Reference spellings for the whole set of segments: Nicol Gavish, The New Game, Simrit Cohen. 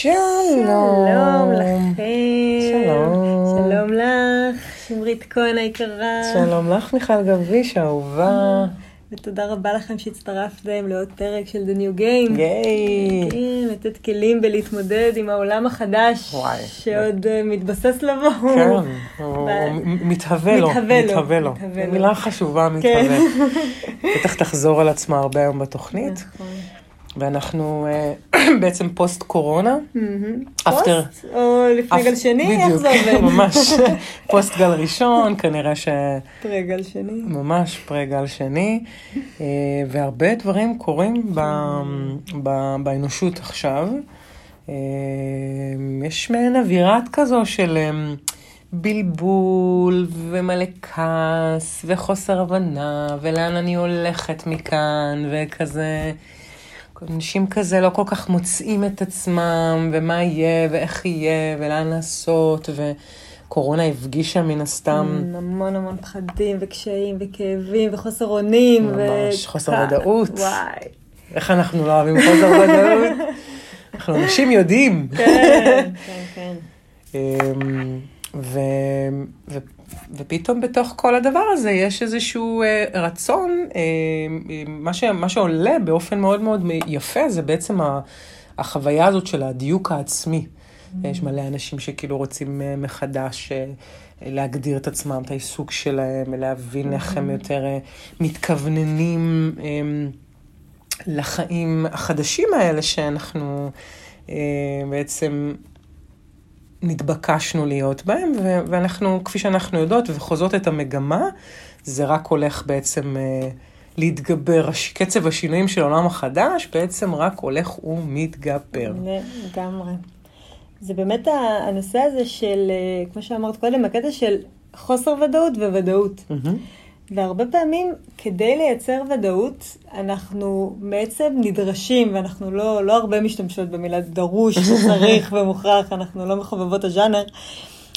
שלום לכם. שלום לך, שמרית כהן היקרה. שלום לך, ניכל גביש, אהובה. ותודה רבה לכם שהצטרפתם לעוד פרק של The New Game. ייי. לתת כלים ולהתמודד עם העולם החדש שעוד מתבסס לבוא. כן, הוא מתהווה לו. מתהווה לו. מילה חשובה, מתהווה. בטח תחזור על עצמה הרבה היום בתוכנית. נכון. ואנחנו בעצם פוסט קורונה. פוסט? או לפני גל שני? איך זה עובד? ממש. פוסט גל ראשון, כנראה ש... פרגל שני. ממש פרגל שני. והרבה דברים קורים באנושות עכשיו. יש מעין אווירת כזו של בלבול ומלא כעס וחוסר הבנה ולאן אני הולכת מכאן וכזה... אנשים כזה לא כל כך מוצאים את עצמם, ומה יהיה, ואיך יהיה, ולאן לעשות, וקורונה הפגישה מן הסתם. המון המון פחדים, וקשיים, וכאבים, וחוסר אונים. ממש, חוסר ודאות. וואי. איך אנחנו לא אוהבים חוסר ודאות? אנחנו אנשים יודעים. כן, כן, כן. ופתאום בתוך כל הדבר הזה יש איזשהו רצון, מה שעולה באופן מאוד מאוד יפה, זה בעצם החוויה הזאת של הדיוק העצמי. יש מלא אנשים שכאילו רוצים מחדש להגדיר את עצמם, את העיסוק שלהם, להבין איך הם יותר מתכווננים לחיים החדשים האלה שאנחנו בעצם... נתבקשנו להיות בהם, ואנחנו, כפי שאנחנו יודעות וחוזות את המגמה, זה רק הולך בעצם להתגבר. קצב השינויים של העולם החדש בעצם רק הולך ומתגבר. לגמרי. זה באמת הנושא הזה של, כמו שאמרת קודם, הקטע של חוסר ודאות וודאות. והרבה פעמים, כדי לייצר ודאות, אנחנו בעצם נדרשים, ואנחנו לא הרבה משתמשות במילה דרוש, שצריך ומוכרח, אנחנו לא מחובבות הז'אנר,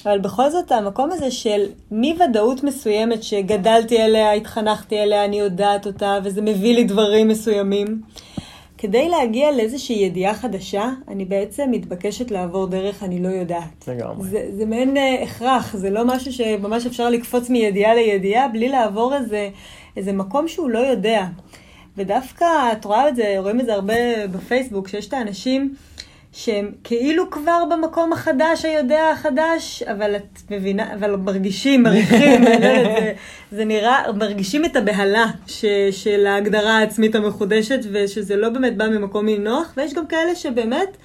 אבל בכל זאת, המקום הזה של מוודאות מסוימת שגדלתי אליה, התחנכתי אליה, אני יודעת אותה, וזה מביא לי דברים מסוימים. כדי להגיע לאיזושהי ידיעה חדשה, אני בעצם מתבקשת לעבור דרך אני לא יודעת. לגמרי. זה מעין הכרח, זה לא משהו שממש אפשר לקפוץ מידיעה לידיעה, בלי לעבור איזה מקום שהוא לא יודע. ודווקא, את רואה את זה, רואים את זה הרבה בפייסבוק, שיש את האנשים שהם כאילו כבר במקום החדש, היודע החדש, אבל את מבינה, אבל מרגישים, זה נראה, מרגישים את הבהלה של ההגדרה העצמית המחודשת, ושזה לא באמת בא ממקום נינוח, ויש גם כאלה שבאמת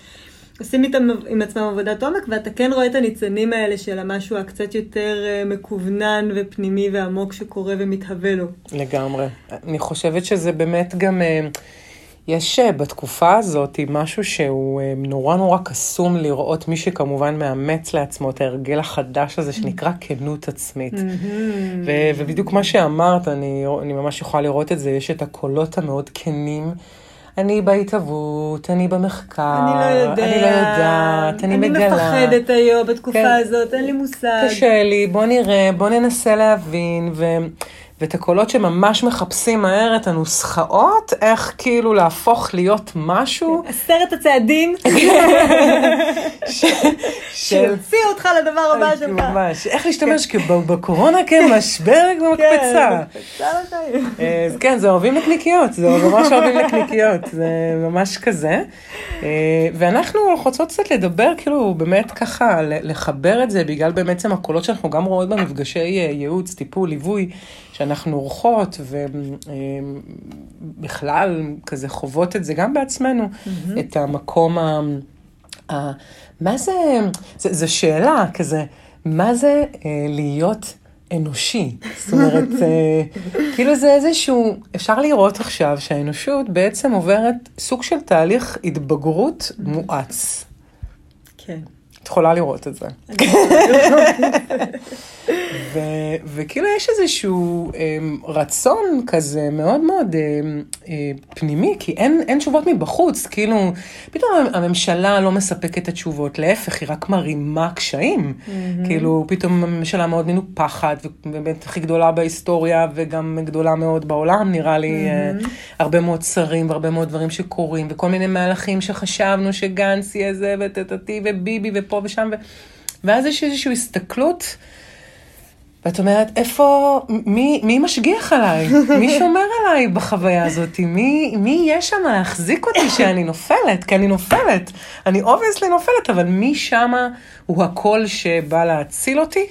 עושים איתם עם עצמם עבודת עומק, ואתה כן רואה את הניצנים האלה של המשהו הקצת יותר מקוונן ופנימי ועמוק שקורה ומתהווה לו. לגמרי. אני חושבת שזה באמת גם... יש בתקופה הזאת משהו שהוא נורא נורא קסום לראות מי שכמובן מאמץ לעצמו את ההרגל החדש הזה שנקרא כנות עצמית. ובדיוק מה שאמרת, אני ממש יכולה לראות את זה, יש את הקולות המאוד כנים. אני בהתאבות, אני במחקר, אני לא יודעת, אני מגלה. אני מפחדת היום בתקופה הזאת, אין לי מושג. קשה לי, בוא נראה, בוא ננסה להבין ואת הקולות שממש מחפשים מהר את הנוסחאות, איך כאילו להפוך להיות משהו. 10 הצעדים. שיוציא אותך לדבר הבא שלך. ממש, איך להשתמש בקורונה כמשבר ומקפצה. כן, זה אוהבים לקניקיות, זה ממש אוהבים לקניקיות, זה ממש כזה. ואנחנו רוצות קצת לדבר, כאילו באמת ככה, לחבר את זה, בגלל בעצם הקולות שאנחנו גם רואות במפגשי ייעוץ, טיפול, ליווי, שאנחנו עורכות ובכלל כזה חוות את זה גם בעצמנו, את המקום, מה זה, זו שאלה כזה, מה זה להיות אנושי? זאת אומרת, כאילו זה איזשהו, אפשר לראות עכשיו שהאנושות בעצם עוברת סוג של תהליך התבגרות מואץ. כן. את יכולה לראות את זה. וכאילו יש איזשהו רצון כזה מאוד מאוד פנימי, כי אין תשובות מבחוץ, כאילו פתאום הממשלה לא מספקת את התשובות, להפך, היא רק מרימה קשיים, כאילו פתאום הממשלה מאוד מנופחת, ובאמת הכי גדולה בהיסטוריה, וגם גדולה מאוד בעולם, נראה לי הרבה מאוד שרים, והרבה מאוד דברים שקורים, וכל מיני מהלכים שחשבנו שגנץ יהיה זה, וטטטי, וביבי, ופה ושם, ואז יש איזושהי הסתכלות, ואת אומרת, איפה, מי משגיח עליי? מי שומר עליי בחוויה הזאת? מי יש שם להחזיק אותי שאני נופלת? כי אני נופלת. אני obviously נופלת, אבל מי שם הוא הקול שבא להציל אותי?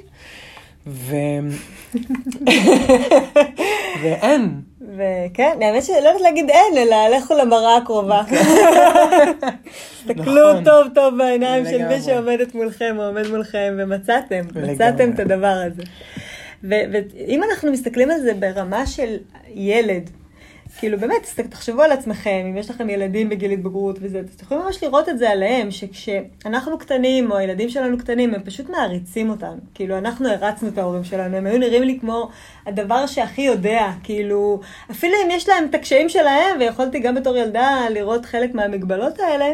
ואין. וכן, האמת שלא יודעת להגיד אין, אלא לכו למראה הקרובה. תסתכלו טוב טוב בעיניים של מי שעומדת מולכם, או עומד מולכם, ומצאתם, מצאתם את הדבר הזה. ואם אנחנו מסתכלים על זה ברמה של ילד, כאילו באמת, תחשבו על עצמכם, אם יש לכם ילדים בגיל התבגרות וזה, אתם יכולים ממש לראות את זה עליהם, שכשאנחנו קטנים, או הילדים שלנו קטנים, הם פשוט מעריצים אותנו. כאילו, אנחנו הרצנו את ההורים שלנו, הם היו נראים לי כמו הדבר שהכי יודע, כאילו, אפילו אם יש להם את הקשיים שלהם, ויכולתי גם בתור ילדה לראות חלק מהמגבלות האלה,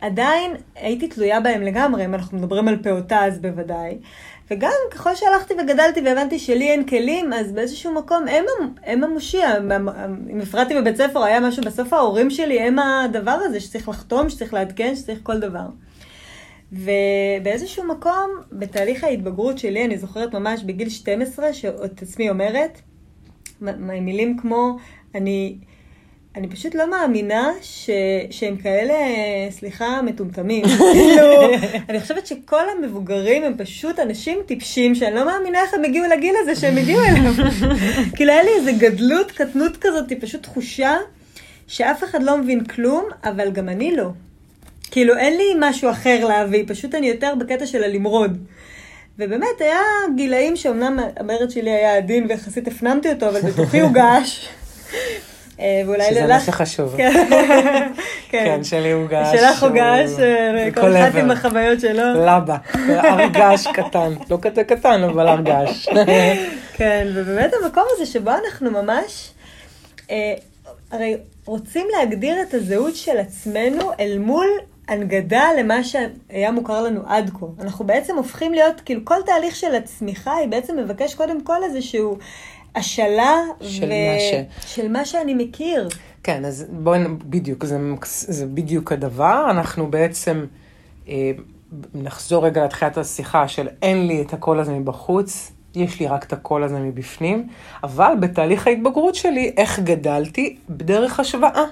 עדיין הייתי תלויה בהם לגמרי, אם אנחנו מדברים על פעוטה אז בוודאי, וגם ככל שהלכתי וגדלתי והבנתי שלי אין כלים, אז באיזשהו מקום הם המושיע. אם הפרעתי בבית ספר, היה משהו בסוף ההורים שלי, הם הדבר הזה שצריך לחתום, שצריך לעדכן, שצריך כל דבר. ובאיזשהו מקום, בתהליך ההתבגרות שלי, אני זוכרת ממש בגיל 12, שאת עצמי אומרת, מילים כמו, אני פשוט לא מאמינה שהם כאלה, סליחה, מטומטמים. אני חושבת שכל המבוגרים הם פשוט אנשים טיפשים, שאני לא מאמינה איך הם הגיעו לגיל הזה שהם הגיעו אליו. כאילו היה לי איזו גדלות, קטנות כזאת, פשוט תחושה שאף אחד לא מבין כלום, אבל גם אני לא. כאילו אין לי משהו אחר להביא, פשוט אני יותר בקטע של הלמרוד. ובאמת היה גילאים שאומנם המרד שלי היה עדין ויחסית הפנמתי אותו, אבל בתוכי הוא געש. שזה מה שחשוב. כן, שלי הוא געש. שלך הוא געש, כל אחד עם החוויות שלו. לבה, הרגש קטן. לא קטן, אבל הרגש. כן, ובאמת המקום הזה שבו אנחנו ממש, הרי רוצים להגדיר את הזהות של עצמנו אל מול הנגדה למה שהיה מוכר לנו עד כה. אנחנו בעצם הופכים להיות, כאילו כל תהליך של הצמיחה, היא בעצם מבקש קודם כל איזשהו, השאלה של מה שאני מכיר. כן, אז בואי, בדיוק, זה בדיוק הדבר. אנחנו בעצם נחזור רגע לתחילת השיחה של אין לי את הקול הזה מבחוץ, יש לי רק את הקול הזה מבפנים, אבל בתהליך ההתבגרות שלי, איך גדלתי? בדרך השוואה.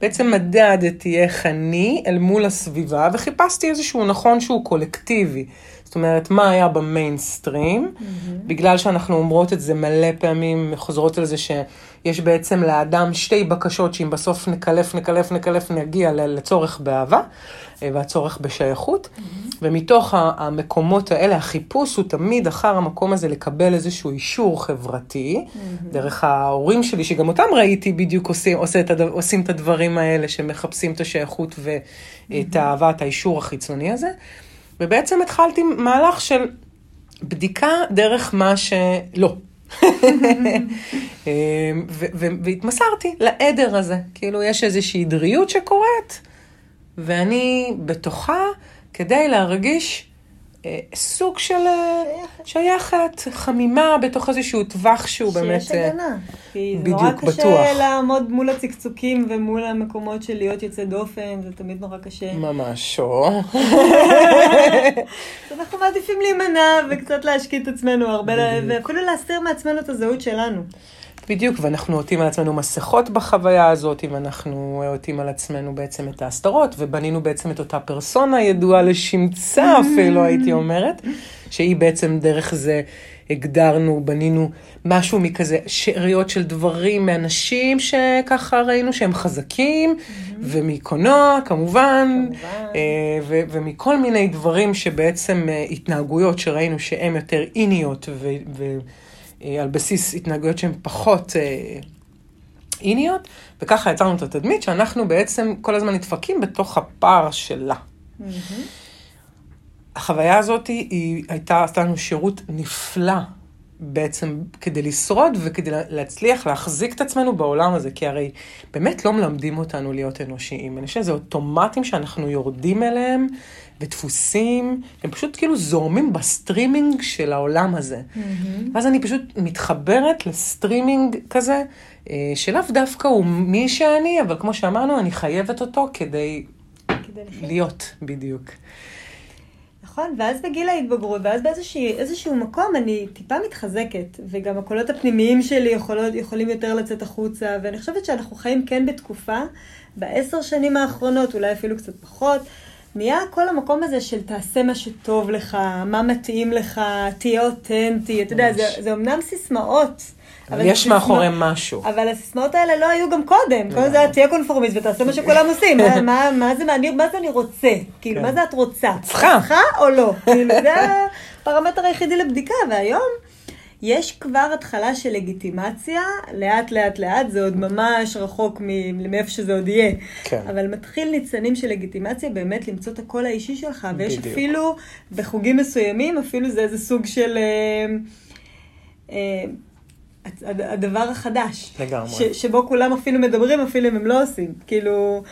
בעצם מדדתי איך אני אל מול הסביבה, וחיפשתי איזשהו נכון שהוא קולקטיבי. זאת אומרת, מה היה במיינסטרים, בגלל שאנחנו אומרות את זה מלא פעמים, חוזרות על זה שיש בעצם לאדם שתי בקשות, שאם בסוף נקלף, נגיע לצורך באהבה, והצורך בשייכות, ומתוך המקומות האלה, החיפוש הוא תמיד אחר המקום הזה, לקבל איזשהו אישור חברתי, דרך ההורים שלי, שגם אותם ראיתי בדיוק עושים את הדברים האלה, שמחפשים את השייכות ואת האהבה, את האישור החיצוני הזה, ובעצם התחלתי מהלך של בדיקה דרך מה שלא. והתמסרתי לעדר הזה. כאילו יש איזושהי דריות שקורית, ואני בתוכה כדי להרגיש סוג של שייכת, חמימה בתוך איזשהו טווח שהוא באמת בדיוק בטוח. כי נורא קשה לעמוד מול הצקצוקים ומול המקומות של להיות יוצא דופן, זה תמיד נורא קשה. ממש, אנחנו מעדיפים להימנע וקצת להשקיט את עצמנו הרבה, ואפילו להסתיר מעצמנו את הזהות שלנו. בדיוק, ואנחנו עוטים על עצמנו מסכות בחוויה הזאת, ואנחנו עוטים על עצמנו בעצם את ההסתרות, ובנינו בעצם את אותה פרסונה ידועה לשמצה אפילו, הייתי אומרת, שהיא בעצם דרך זה הגדרנו, בנינו משהו מכזה, שאריות של דברים מאנשים שככה ראינו שהם חזקים, ומקונוע כמובן, ומכל מיני דברים שבעצם התנהגויות שראינו שהן יותר איניות על בסיס התנהגויות שהן פחות איניות, וככה יצרנו את התדמית שאנחנו בעצם כל הזמן נדפקים בתוך הפער שלה. החוויה הזאת היא הייתה, עשתה לנו שירות נפלא בעצם כדי לשרוד וכדי להצליח להחזיק את עצמנו בעולם הזה, כי הרי באמת לא מלמדים אותנו להיות אנושיים, אנשים זה אוטומטים שאנחנו יורדים אליהם ודפוסים, הם פשוט כאילו זורמים בסטרימינג של העולם הזה. ואז אני פשוט מתחברת לסטרימינג כזה, שלאו דווקא הוא מי שאני, אבל כמו שאמרנו, אני חייבת אותו כדי להיות בדיוק. נכון, ואז בגיל ההתבגרות, ואז באיזשהו מקום אני טיפה מתחזקת, וגם הקולות הפנימיים שלי יכולים יותר לצאת החוצה, ואני חושבת שאנחנו חיים כן בתקופה, ב10 שנים האחרונות, אולי אפילו קצת פחות, נהיה כל המקום הזה של תעשה מה שטוב לך, מה מתאים לך, תהיה אותנטי, אתה יודע, זה אמנם סיסמאות. יש מאחורי משהו. אבל הסיסמאות האלה לא היו גם קודם, כל זה תהיה קונפורמיסט ותעשה מה שכולם עושים, מה זה אני רוצה, כאילו מה זה את רוצה? צריכה או לא? זה הפרמטר היחידי לבדיקה, והיום יש כבר התחלה של לגיטימציה, לאט לאט לאט, זה עוד ממש רחוק מאיפה שזה עוד יהיה. כן. אבל מתחיל ניצנים של לגיטימציה, באמת למצוא את הקול האישי שלך, ויש בדיוק. אפילו בחוגים מסוימים, אפילו זה איזה סוג של הדבר החדש. לגמרי. שבו כולם אפילו מדברים, אפילו אם הם לא עושים. כאילו,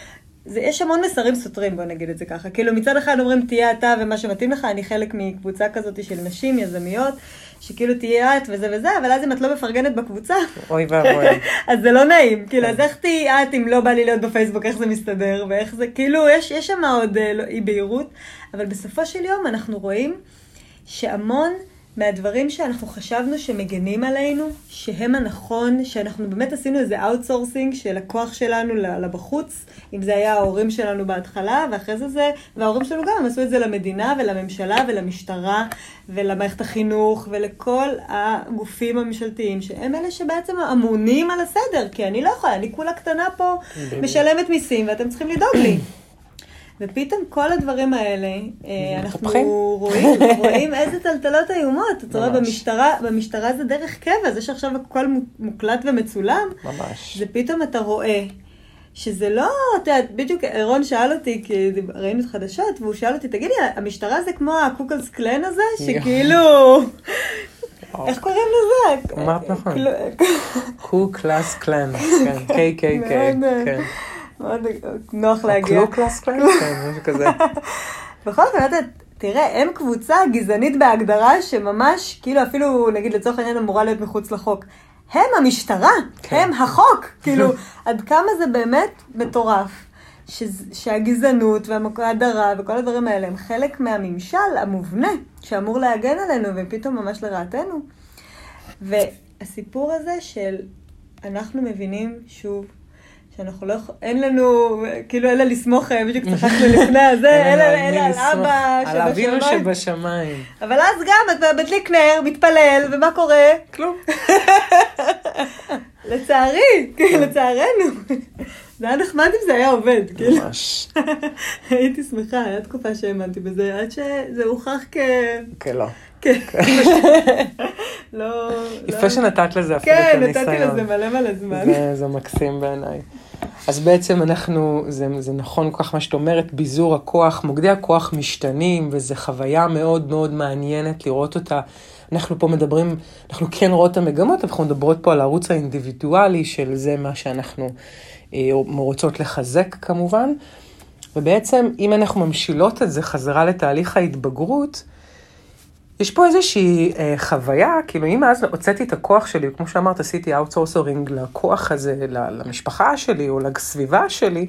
יש המון מסרים סותרים, בוא נגיד את זה ככה. כאילו מצד אחד אומרים, תהיה אתה ומה שמתאים לך, אני חלק מקבוצה כזאת של נשים, יזמיות, שכאילו תהיה את וזה וזה, אבל אז אם את לא מפרגנת בקבוצה, אוי ואבוי. אז זה לא נעים, כאילו, אז איך תהיה את אם לא בא לי להיות בפייסבוק, איך זה מסתדר, ואיך זה, כאילו, יש שם עוד אי בהירות, אבל בסופו של יום אנחנו רואים שהמון מהדברים שאנחנו חשבנו שמגנים עלינו, שהם הנכון, שאנחנו באמת עשינו איזה אאוטסורסינג של הכוח שלנו לבחוץ, אם זה היה ההורים שלנו בהתחלה, ואחרי זה, וההורים שלנו גם עשו את זה למדינה ולממשלה ולמשטרה ולמערכת החינוך ולכל הגופים הממשלתיים, שהם אלה שבעצם אמונים על הסדר, כי אני לא יכולה, אני כולה קטנה פה, משלמת מיסים ואתם צריכים לדאוג לי. ופתאום כל הדברים האלה, אנחנו רואים איזה טלטלות איומות. אתה רואה, במשטרה זה דרך קבע, זה שעכשיו הכל מוקלט ומצולם. ממש. זה פתאום אתה רואה, שזה לא, בדיוק אירון שאל אותי, כי ראינו את חדשות, והוא שאל אותי, תגידי, המשטרה זה כמו הקוקלס קלן הזה, שכאילו, איך קוראים לזה? אמרת נכון. קוקלס קלן, כן, קיי, קיי, קיי, כן. מאוד נוח להגיע. הקלוקלס קלן, כן, משהו כזה. בכל זאת, תראה, הם קבוצה גזענית בהגדרה שממש, כאילו אפילו, נגיד לצורך העניין, אמורה להיות מחוץ לחוק. הם המשטרה, הם החוק. כאילו, עד כמה זה באמת מטורף, שהגזענות וההדרה וכל הדברים האלה הם חלק מהממשל המובנה, שאמור להגן עלינו, ופתאום ממש לרעתנו. והסיפור הזה של אנחנו מבינים שוב, שאנחנו לא, אין לנו, כאילו, אלא לסמוך, בדיוק צחקנו לפני הזה, אלא על אבא שבשמיים. על אבינו שבשמיים. אבל אז גם, את מדליק נר, מתפלל, ומה קורה? כלום. לצערנו. זה היה נחמד אם זה היה עובד, כאילו. ממש. הייתי שמחה, היה תקופה שהאמנתי בזה, עד שזה הוכח כלא. לא. יפה שנתת לזה אפילו את הניסיון. כן, נתתי לזה מלא מלא זמן. זה מקסים בעיניי. אז בעצם אנחנו, זה נכון כל כך מה שאת אומרת, ביזור הכוח, מוקדי הכוח משתנים, וזו חוויה מאוד מאוד מעניינת לראות אותה. אנחנו פה מדברים, אנחנו כן רואות את המגמות, אנחנו מדברות פה על הערוץ האינדיבידואלי של זה מה שאנחנו רוצות לחזק כמובן. ובעצם אם אנחנו ממשילות את זה חזרה לתהליך ההתבגרות, יש פה איזושהי חוויה, כאילו אם אז הוצאתי את הכוח שלי, כמו שאמרת, עשיתי אאוטסורסינג לכוח הזה, למשפחה שלי או לסביבה שלי,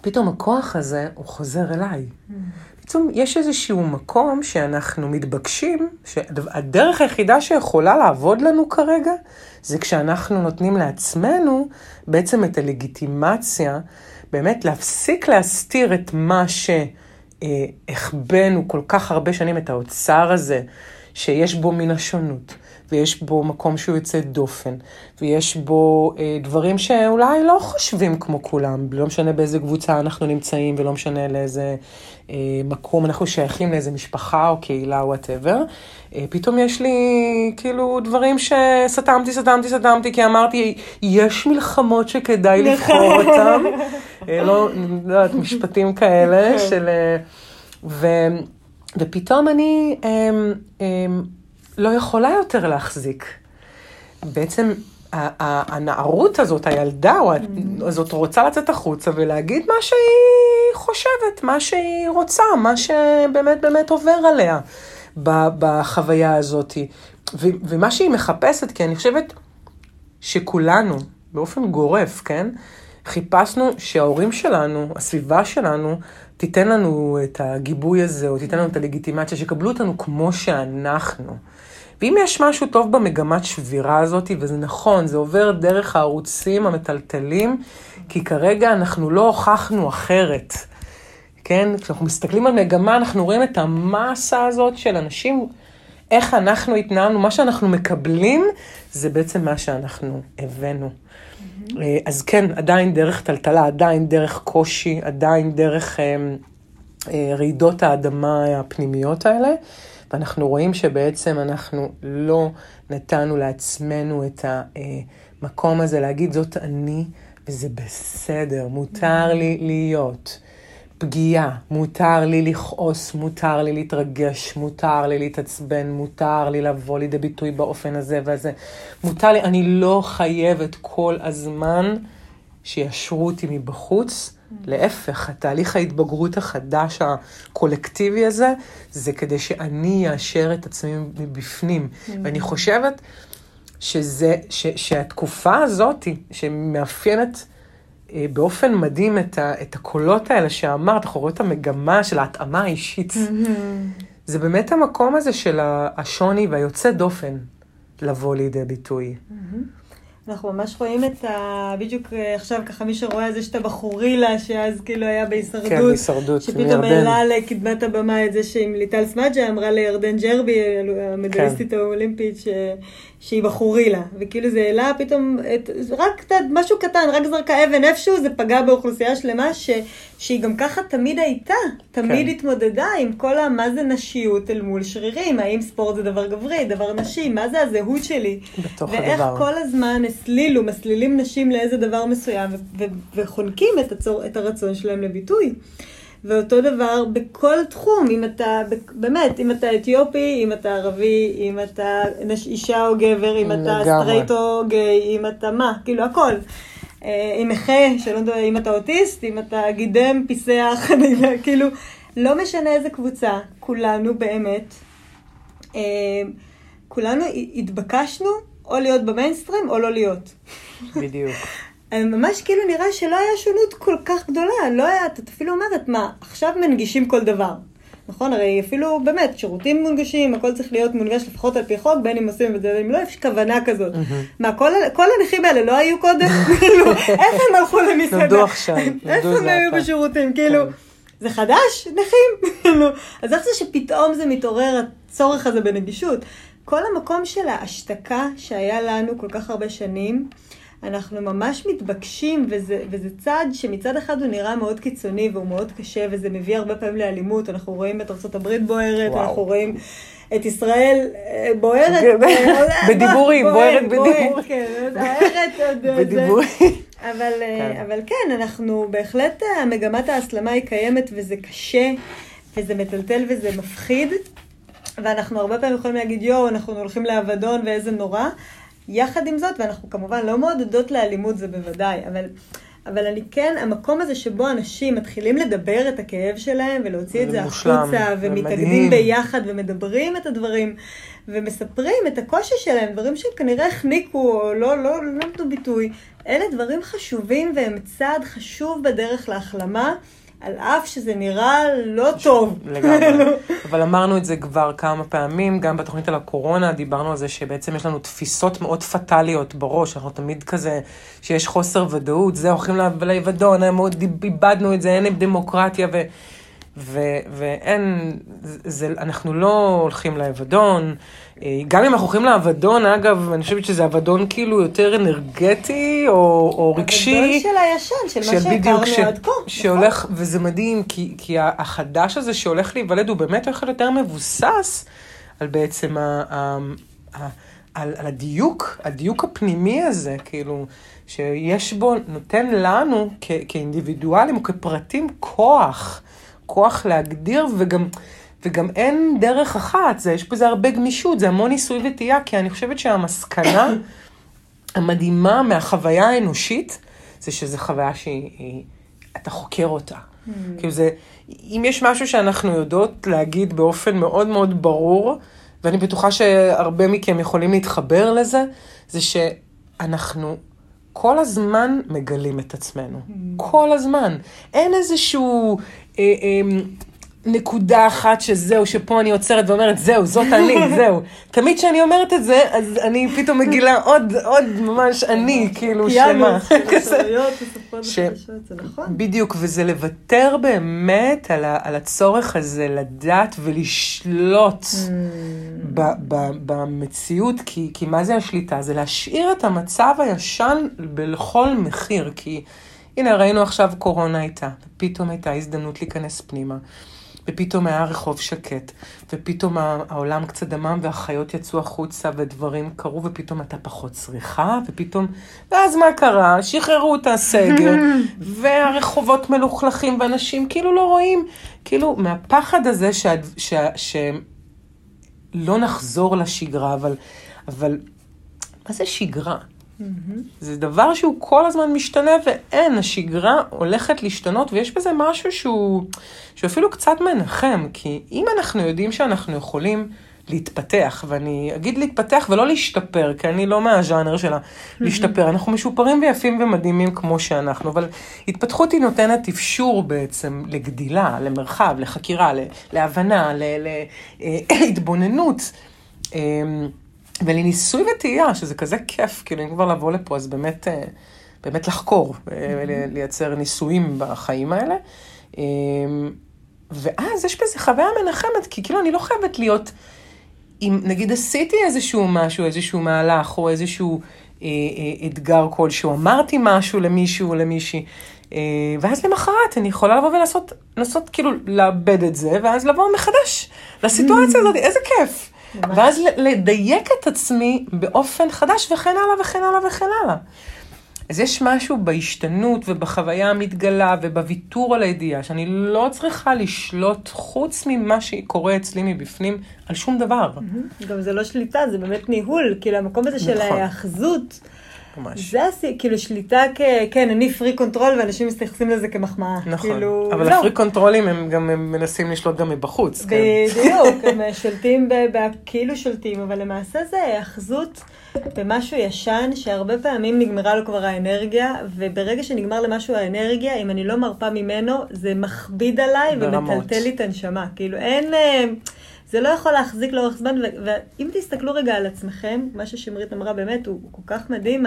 פתאום הכוח הזה הוא חוזר אליי. בעצם יש איזשהו מקום שאנחנו מתבקשים, שהדרך היחידה שיכולה לעבוד לנו כרגע, זה כשאנחנו נותנים לעצמנו בעצם את הלגיטימציה, באמת להפסיק להסתיר את מה ש הכבנו כל כך הרבה שנים את האוצר הזה, שיש בו מן השונות, ויש בו מקום שהוא יוצא דופן, ויש בו דברים שאולי לא חושבים כמו כולם, לא משנה באיזה קבוצה אנחנו נמצאים, ולא משנה לאיזה מקום אנחנו שייכים, לאיזה משפחה או קהילה או whatever. פתאום יש לי כאילו דברים שסתמתי, כי אמרתי, יש מלחמות שכדאי לבחור אותם. לא יודעת, משפטים כאלה של... ופתאום אני לא יכולה יותר להחזיק. בעצם הנערות הזאת, הילדה הזאת רוצה לצאת החוצה ולהגיד מה שהיא חושבת, מה שהיא רוצה, מה שבאמת באמת עובר עליה בחוויה הזאת. ומה שהיא מחפשת, כי אני חושבת שכולנו, באופן גורף, כן? חיפשנו שההורים שלנו, הסביבה שלנו, תיתן לנו את הגיבוי הזה, או תיתן לנו את הלגיטימציה, שקבלו אותנו כמו שאנחנו. ואם יש משהו טוב במגמת שבירה הזאת, וזה נכון, זה עובר דרך הערוצים המטלטלים, כי כרגע אנחנו לא הוכחנו אחרת. כן? כשאנחנו מסתכלים על מגמה, אנחנו רואים את המסה הזאת של אנשים, איך אנחנו התנהלנו, מה שאנחנו מקבלים, זה בעצם מה שאנחנו הבאנו. אז כן, עדיין דרך טלטלה, עדיין דרך קושי, עדיין דרך רעידות האדמה הפנימיות האלה, ואנחנו רואים שבעצם אנחנו לא נתנו לעצמנו את המקום הזה, להגיד זאת אני, וזה בסדר, מותר לי להיות פגיעה, מותר לי לכעוס, מותר לי להתרגש, מותר לי להתעצבן, מותר לי לבוא לידי ביטוי באופן הזה והזה. מותר לי, אני לא חייבת כל הזמן שישרו אותי מבחוץ. להפך, התהליך ההתבגרות החדש, הקולקטיבי הזה, זה כדי שאני אאשר את עצמי מבפנים. ואני חושבת שהתקופה הזאת, שמאפיינת באופן מדהים את הקולות האלה שאמרת, אנחנו רואים את המגמה של ההתאמה האישית. זה באמת המקום הזה של השוני והיוצא דופן לבוא לידי ביטוי. אנחנו ממש רואים את בדיוק עכשיו ככה מי שרואה זה שאתה בחורילה, שאז כאילו היה בהישרדות. כן, בהישרדות, מירדן. שפתאום העלה לקדמת הבמה את זה שעם ליטל סמדג'ה אמרה לירדן ג'רבי, המדליסטית האולימפית, שהיא בחורילה. וכאילו זה העלה פתאום, רק משהו קטן, רק זרקה אבן איפשהו, זה פגע באוכלוסייה שלמה שהיא גם ככה תמיד הייתה, תמיד התמודדה עם כל מה זה נשיות אל מול שרירים, האם ספורט זה דבר גברי, דבר נשי, מה זה הזהות שלי. ואיך כל הזמן מסלילים נשים לאיזה דבר מסוים, וחונקים את הרצון שלהם לביטוי. ואותו דבר בכל תחום, אם אתה, באמת, אם אתה אתיופי, אם אתה ערבי, אם אתה אישה או גבר, אם אתה סטרייט או גיי, אם אתה מה, כאילו הכל. אם מכה, שלא יודע, אם אתה אוטיסט, אם אתה גידם, פיסח, כאילו, לא משנה איזה קבוצה, כולנו באמת, כולנו התבקשנו או להיות במיינסטרים או לא להיות. בדיוק. ממש כאילו נראה שלא היה שונות כל כך גדולה, לא היה, את אפילו אומרת, מה, עכשיו מנגישים כל דבר. נכון, הרי אפילו באמת, שירותים מונגשים, הכל צריך להיות מונגש לפחות על פי חוק, בין אם עושים את זה, אם לא, יש כוונה כזאת. מה, כל הנכים האלה לא היו קודם? כאילו, איך הם הלכו למסעדה? נדו עכשיו. איך הם היו בשירותים? כאילו, זה חדש, נכים? אז איך זה שפתאום זה מתעורר, הצורך הזה בנגישות? כל המקום של ההשתקה שהיה לנו כל כך הרבה שנים, אנחנו ממש מתבקשים, וזה צעד שמצד אחד הוא נראה מאוד קיצוני, והוא מאוד קשה, וזה מביא הרבה פעמים לאלימות. אנחנו רואים את ארצות הברית בוערת, אנחנו רואים את ישראל בוערת. בדיבורים, בוערת בדיבורים. כן, בדיבורים. אבל כן, אנחנו בהחלט, מגמת ההסלמה היא קיימת, וזה קשה, וזה מטלטל, וזה מפחיד. ואנחנו הרבה פעמים יכולים להגיד, יו, אנחנו הולכים לאבדון, ואיזה נורא. יחד עם זאת, ואנחנו כמובן לא מעודדות לאלימות, זה בוודאי, אבל אני כן, המקום הזה שבו אנשים מתחילים לדבר את הכאב שלהם, ולהוציא את זה החוצה, ומתאגדים ביחד, ומדברים את הדברים, ומספרים את הקושי שלהם, דברים שכנראה החניקו, או לא נתנו ביטוי, אלה דברים חשובים, והם צעד חשוב בדרך להחלמה, על אף שזה נראה לא טוב. לגמרי. אבל אמרנו את זה כבר כמה פעמים, גם בתוכנית על הקורונה, דיברנו על זה שבעצם יש לנו תפיסות מאוד פטליות בראש, אנחנו תמיד כזה, שיש חוסר ודאות, זה הולכים להיוודון, הם מאוד איבדנו את זה, אין דמוקרטיה, ואין, אנחנו לא הולכים להיוודון, גם אם אנחנו הולכים להוודון, אגב, אני חושבת שזה הוודון כאילו יותר אנרגטי או רגשי. הוודון של הישן, של מה שהכרנו עד כה. שהולך, וזה מדהים, כי החדש הזה שהולך להיוולד, הוא באמת הולך יותר מבוסס על בעצם על הדיוק הפנימי הזה, כאילו, שיש בו, נותן לנו כאינדיבידואלים או כפרטים כוח להגדיר, וגם וגם אין דרך אחת, יש פה זה הרבה גמישות, זה המון ניסוי וטעייה, כי אני חושבת שהמסקנה המדהימה מהחוויה האנושית, זה שזו חוויה שאתה חוקר אותה. כאילו זה, אם יש משהו שאנחנו יודעות להגיד באופן מאוד מאוד ברור, ואני בטוחה שהרבה מכם יכולים להתחבר לזה, זה שאנחנו כל הזמן מגלים את עצמנו. כל הזמן. אין איזשהו נקודה אחת שזהו, שפה אני עוצרת ואומרת, זהו, זאת אני, זהו. תמיד שאני אומרת את זה, אז אני פתאום מגילה עוד ממש אני, כאילו, שמה. בדיוק, וזה לוותר באמת על הצורך הזה לדעת ולשלוט במציאות, כי מה זה השליטה? זה להשאיר את המצב הישן בכל מחיר, כי הנה, ראינו עכשיו קורונה הייתה, ופתאום הייתה הזדמנות להיכנס פנימה, ופתאום היה רחוב שקט, ופתאום העולם קצת דמם, והחיות יצאו החוצה, ודברים קרו, ופתאום אתה פחות צריכה, ופתאום, ואז מה קרה? שחררו את הסגר, והרחובות מלוכלכים, ואנשים כאילו לא רואים, כאילו מהפחד הזה, שלא נחזור לשגרה, אבל מה זה שגרה? זה דבר שהוא כל הזמן משתנה, ואין, השגרה הולכת להשתנות, ויש בזה משהו שהוא אפילו קצת מנחם, כי אם אנחנו יודעים שאנחנו יכולים להתפתח, ואני אגיד להתפתח ולא להשתפר, כי אני לא מהז'אנר שלה להשתפר, אנחנו משופרים ויפים ומדהימים כמו שאנחנו, אבל התפתחות היא נותנת אפשור בעצם לגדילה, למרחב, לחקירה, להבנה, להתבוננות, ולניסוי וטעייה, שזה כזה כיף, כאילו אם כבר לבוא לפה, אז באמת לחקור, לייצר ניסויים בחיים האלה, ואז יש בזה חוויה מנחמת, כי כאילו אני לא חייבת להיות, אם נגיד עשיתי איזשהו משהו, איזשהו מהלך, או איזשהו אתגר כלשהו, אמרתי משהו למישהו או למישהי, ואז למחרת אני יכולה לבוא ולנסות כאילו לאבד את זה, ואז לבוא מחדש לסיטואציה הזאת, איזה כיף. ואז לדייק את עצמי באופן חדש וכן הלאה וכן הלאה וכן הלאה. אז יש משהו בהשתנות ובחוויה המתגלה ובוויתור על הידיעה, שאני לא צריכה לשלוט חוץ ממה שקורה אצלי מבפנים על שום דבר. גם זה לא שליטה, זה באמת ניהול, כאילו המקום הזה של ההאחזות. זה כאילו שליטה כן, אני פרי קונטרול ואנשים מסתייחסים לזה כמחמאה. נכון, אבל הפרי קונטרולים הם גם מנסים לשלוט גם מבחוץ. בדיוק, הם שולטים, כאילו שולטים, אבל למעשה זה אחזות במשהו ישן שהרבה פעמים נגמרה לו כבר האנרגיה, וברגע שנגמר למשהו האנרגיה, אם אני לא מרפה ממנו, זה מכביד עליי ומטלטל לי את הנשמה. כאילו אין, זה לא יכול להחזיק לאורך זמן, ואם תסתכלו רגע על עצמכם, מה ששמרית אמרה באמת הוא כל כך מדהים,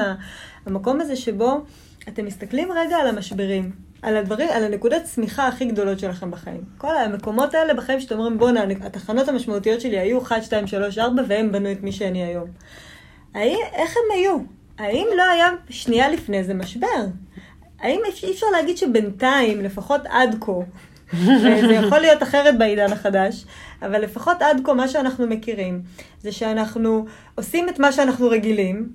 המקום הזה שבו אתם מסתכלים רגע על המשברים, על הדברים, על הנקודת צמיחה הכי גדולות שלכם בחיים. כל המקומות האלה בחיים שאתם אומרים, בוא, התחנות המשמעותיות שלי היו 1, 2, 3, 4, והם בנו את מי שאני היום. איך הם היו? האם לא היה שנייה לפני זה משבר? האם אי אפשר להגיד שבינתיים, לפחות עד כה, זה יכול להיות אחרת בעידן החדש, אבל לפחות עד כה מה שאנחנו מכירים, זה שאנחנו עושים את מה שאנחנו רגילים,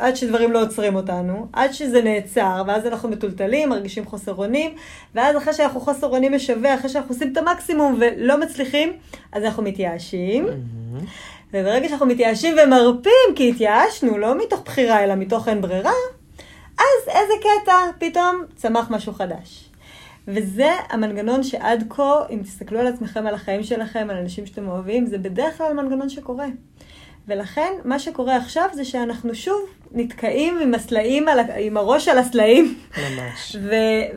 עד שדברים לא עוצרים אותנו, עד שזה נעצר, ואז אנחנו מטולטלים, מרגישים חוסרונים, ואז אחרי שאנחנו חוסרונים משווה, אחרי שאנחנו עושים את המקסימום ולא מצליחים, אז אנחנו מתייאשים. וברגע שאנחנו מתייאשים ומרפים, כי התייאשנו, לא מתוך בחירה, אלא מתוך אין ברירה, אז איזה קטע, פתאום צמח משהו חדש. וזה המנגנון שעד כה, אם תסתכלו על עצמכם, על החיים שלכם, על אנשים שאתם אוהבים, זה בדרך כלל מנגנון שקורה. ולכן, מה שקורה עכשיו זה שאנחנו שוב נתקעים עם הסלעים, עם הראש על הסלעים. ממש.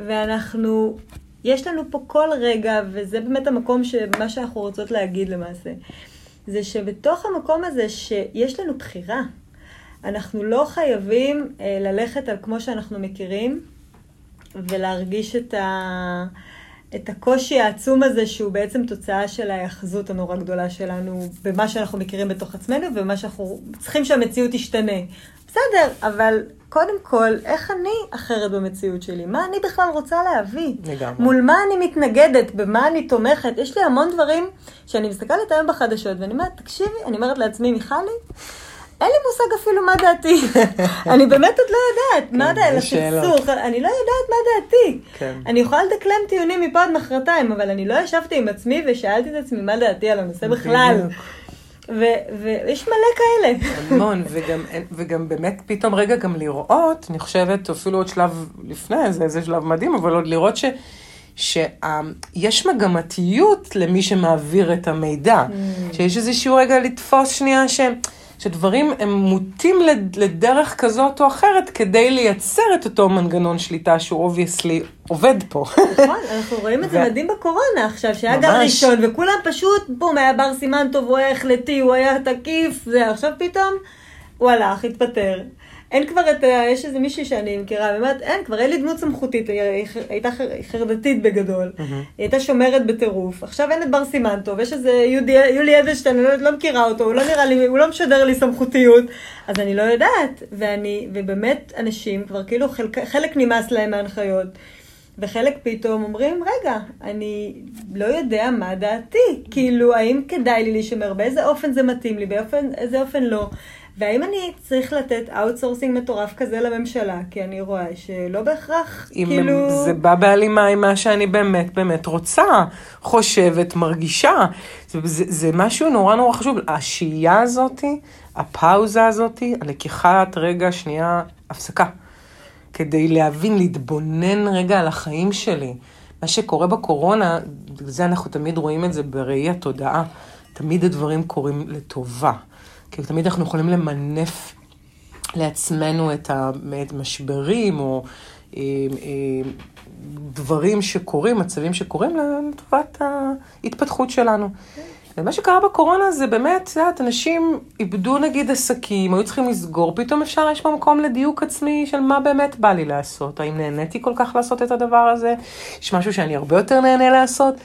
ואנחנו, יש לנו פה כל רגע, וזה באמת המקום שמה שאנחנו רוצות להגיד למעשה, זה שבתוך המקום הזה שיש לנו בחירה, אנחנו לא חייבים ללכת על כמו שאנחנו מכירים, ולהרגיש את הקושי העצום הזה, שהוא בעצם תוצאה של ההאחזות הנורא גדולה שלנו, במה שאנחנו מכירים בתוך עצמנו, ובמה שאנחנו צריכים שהמציאות תשתנה. בסדר, אבל קודם כל, איך אני אחרת במציאות שלי? מה אני בכלל רוצה להביא? לגמרי. מול מה אני מתנגדת? במה אני תומכת? יש לי המון דברים שאני מסתכלת היום בחדשות, ואני אומרת, תקשיבי, אני אומרת לעצמי, מיכלי, אין לי מושג אפילו מה דעתי. אני באמת עוד לא יודעת מה דעתי, לסכסוך, אני לא יודעת מה דעתי. אני יכולה לדקלם טיעונים מפה עד מחרתיים, אבל אני לא ישבתי עם עצמי ושאלתי את עצמי מה דעתי על הנושא בכלל. ויש מלא כאלה. המון, וגם באמת פתאום רגע גם לראות, אני חושבת אפילו עוד שלב לפני, זה שלב מדהים, אבל עוד לראות ש... שיש מגמתיות למי שמעביר את המידע, שיש איזשהו רגע לתפוס שנייה שדברים הם מוטים לדרך כזאת או אחרת כדי לייצר את אותו מנגנון שליטה שהוא obviously עובד פה. נכון, אנחנו רואים את זה מדהים בקורונה עכשיו, שהיה גם ראשון, וכולם פשוט, בום, היה בר סימן טוב, הוא היה החלטי, הוא היה תקיף, ועכשיו פתאום הוא הלך, התפטר. אין כבר את, יש איזה מישהי שאני מכירה, באמת, אין, כבר אין לי דמות סמכותית, היא הייתה חרדתית בגדול, היא הייתה שומרת בטירוף, עכשיו אין את בר סימן טוב, יש איזה יולי אדלשטיין, אני לא מכירה אותו, הוא לא נראה לי, הוא לא משדר לי סמכותיות, אז אני לא יודעת, ובאמת אנשים כבר כאילו חלק נמאס להם מההנחיות, וחלק פתאום אומרים, רגע, אני לא יודע מה דעתי, כאילו, האם כדאי לי להישמר, באיזה אופן זה מתאים לי, באיזה אופן לא, והאם אני צריך לתת אאוטסורסינג מטורף כזה לממשלה, כי אני רואה שלא בהכרח, כאילו... זה בא בהלימה עם מה שאני באמת, באמת רוצה, חושבת, מרגישה. זה משהו נורא נורא חשוב. השהייה הזאת, הפאוזה הזאת, הלקיחת רגע, שנייה, הפסקה. כדי להבין, להתבונן רגע על החיים שלי. מה שקורה בקורונה, זה אנחנו תמיד רואים את זה בראי התודעה. תמיד הדברים קורים לטובה. כי תמיד אנחנו יכולים למנף לעצמנו את המשברים, או דברים שקורים, מצבים שקורים לטובת ההתפתחות שלנו. ומה שקרה בקורונה זה באמת, אנשים איבדו נגיד עסקים, היו צריכים לסגור, פתאום אפשר, יש במקום לדיוק עצמי של מה באמת בא לי לעשות, האם נהניתי כל כך לעשות את הדבר הזה, יש משהו שאני הרבה יותר נהנה לעשות,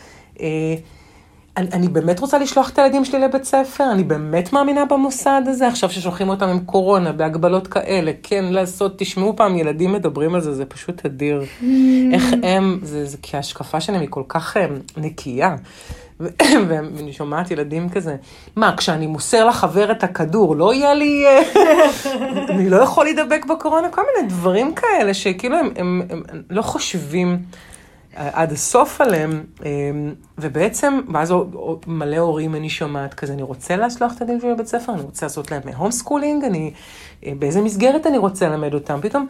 אני באמת רוצה לשלוח את הילדים שלי לבית ספר, אני באמת מאמינה במוסד הזה, עכשיו ששולחים אותם עם קורונה, בהגבלות כאלה, כן, לעשות, תשמעו פעם, ילדים מדברים על זה, זה פשוט אדיר. איך הם, כי ההשקפה שלהם היא כל כך נקייה, ואני שומעת ילדים כזה, מה, כשאני מוסר לחבר את הכדור, לא יהיה לי, אני לא יכול להידבק בקורונה, כל מיני דברים כאלה, שכאילו הם לא חושבים, עד הסוף עליהם, ובעצם, ואז מלא הורים אני שומעת כזה, אני רוצה להשלוח את הילדים שלי לבית ספר, אני רוצה לעשות להם הום סקולינג, באיזה מסגרת אני רוצה ללמד אותם, פתאום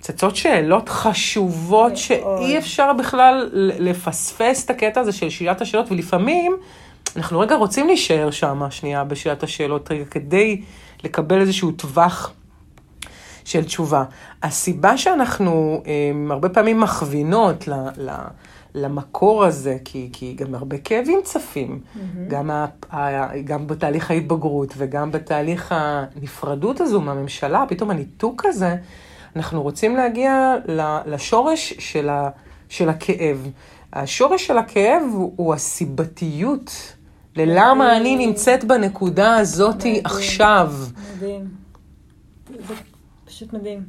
צצות שאלות חשובות, שאי אפשר בכלל לפספס את הקטע הזה של שאלת השאלות, ולפעמים אנחנו רגע רוצים להישאר שם, שנייה, בשאלת השאלות, רגע, כדי לקבל איזשהו טווח, של תשובה. הסיבה שאנחנו הרבה פעמים מכווינות למקור הזה, כי גם הרבה כאבים צפים, גם בתהליך ההתבגרות וגם בתהליך הנפרדות הזו מהממשלה, פתאום הניתוק הזה, אנחנו רוצים להגיע לשורש של הכאב. השורש של הכאב הוא הסיבתיות, ללמה אני נמצאת בנקודה הזאת עכשיו. מדהים. פשוט מדהים.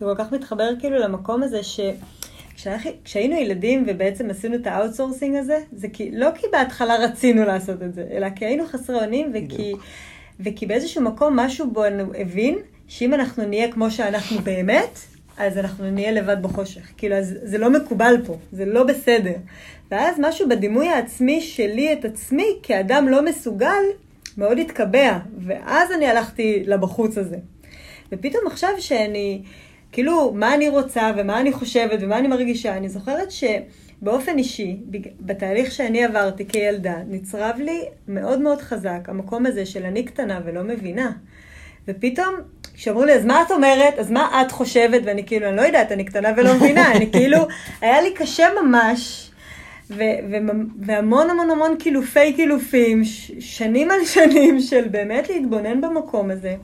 זה כל כך מתחבר כאילו למקום הזה כשהיינו ילדים ובעצם עשינו את האוטסורסינג הזה, זה לא כי בהתחלה רצינו לעשות את זה, אלא כי היינו חסרי אונים וכי באיזשהו מקום משהו בו הבין שאם אנחנו נהיה כמו שאנחנו באמת, אז אנחנו נהיה לבד בחושך. כאילו, אז זה לא מקובל פה, זה לא בסדר. ואז משהו בדימוי העצמי שלי את עצמי, כאדם לא מסוגל, מאוד התקבע. ואז אני הלכתי לבחוץ הזה. ופתאום עכשיו שאני, כאילו, מה אני רוצה ומה אני חושבת ומה אני מרגישה, אני זוכרת שבאופן אישי, בתהליך שאני עברתי כילדה, נצרב לי מאוד מאוד חזק, המקום הזה של אני קטנה ולא מבינה. ופתאום, כשאמרו לי, אז מה את אומרת? אז מה את חושבת? ואני כאילו, אני לא יודעת, אני קטנה ולא מבינה. אני כאילו, היה לי קשה ממש, והמון המון המון קילופי קילופים, שנים על שנים של באמת להתבונן במקום הזה.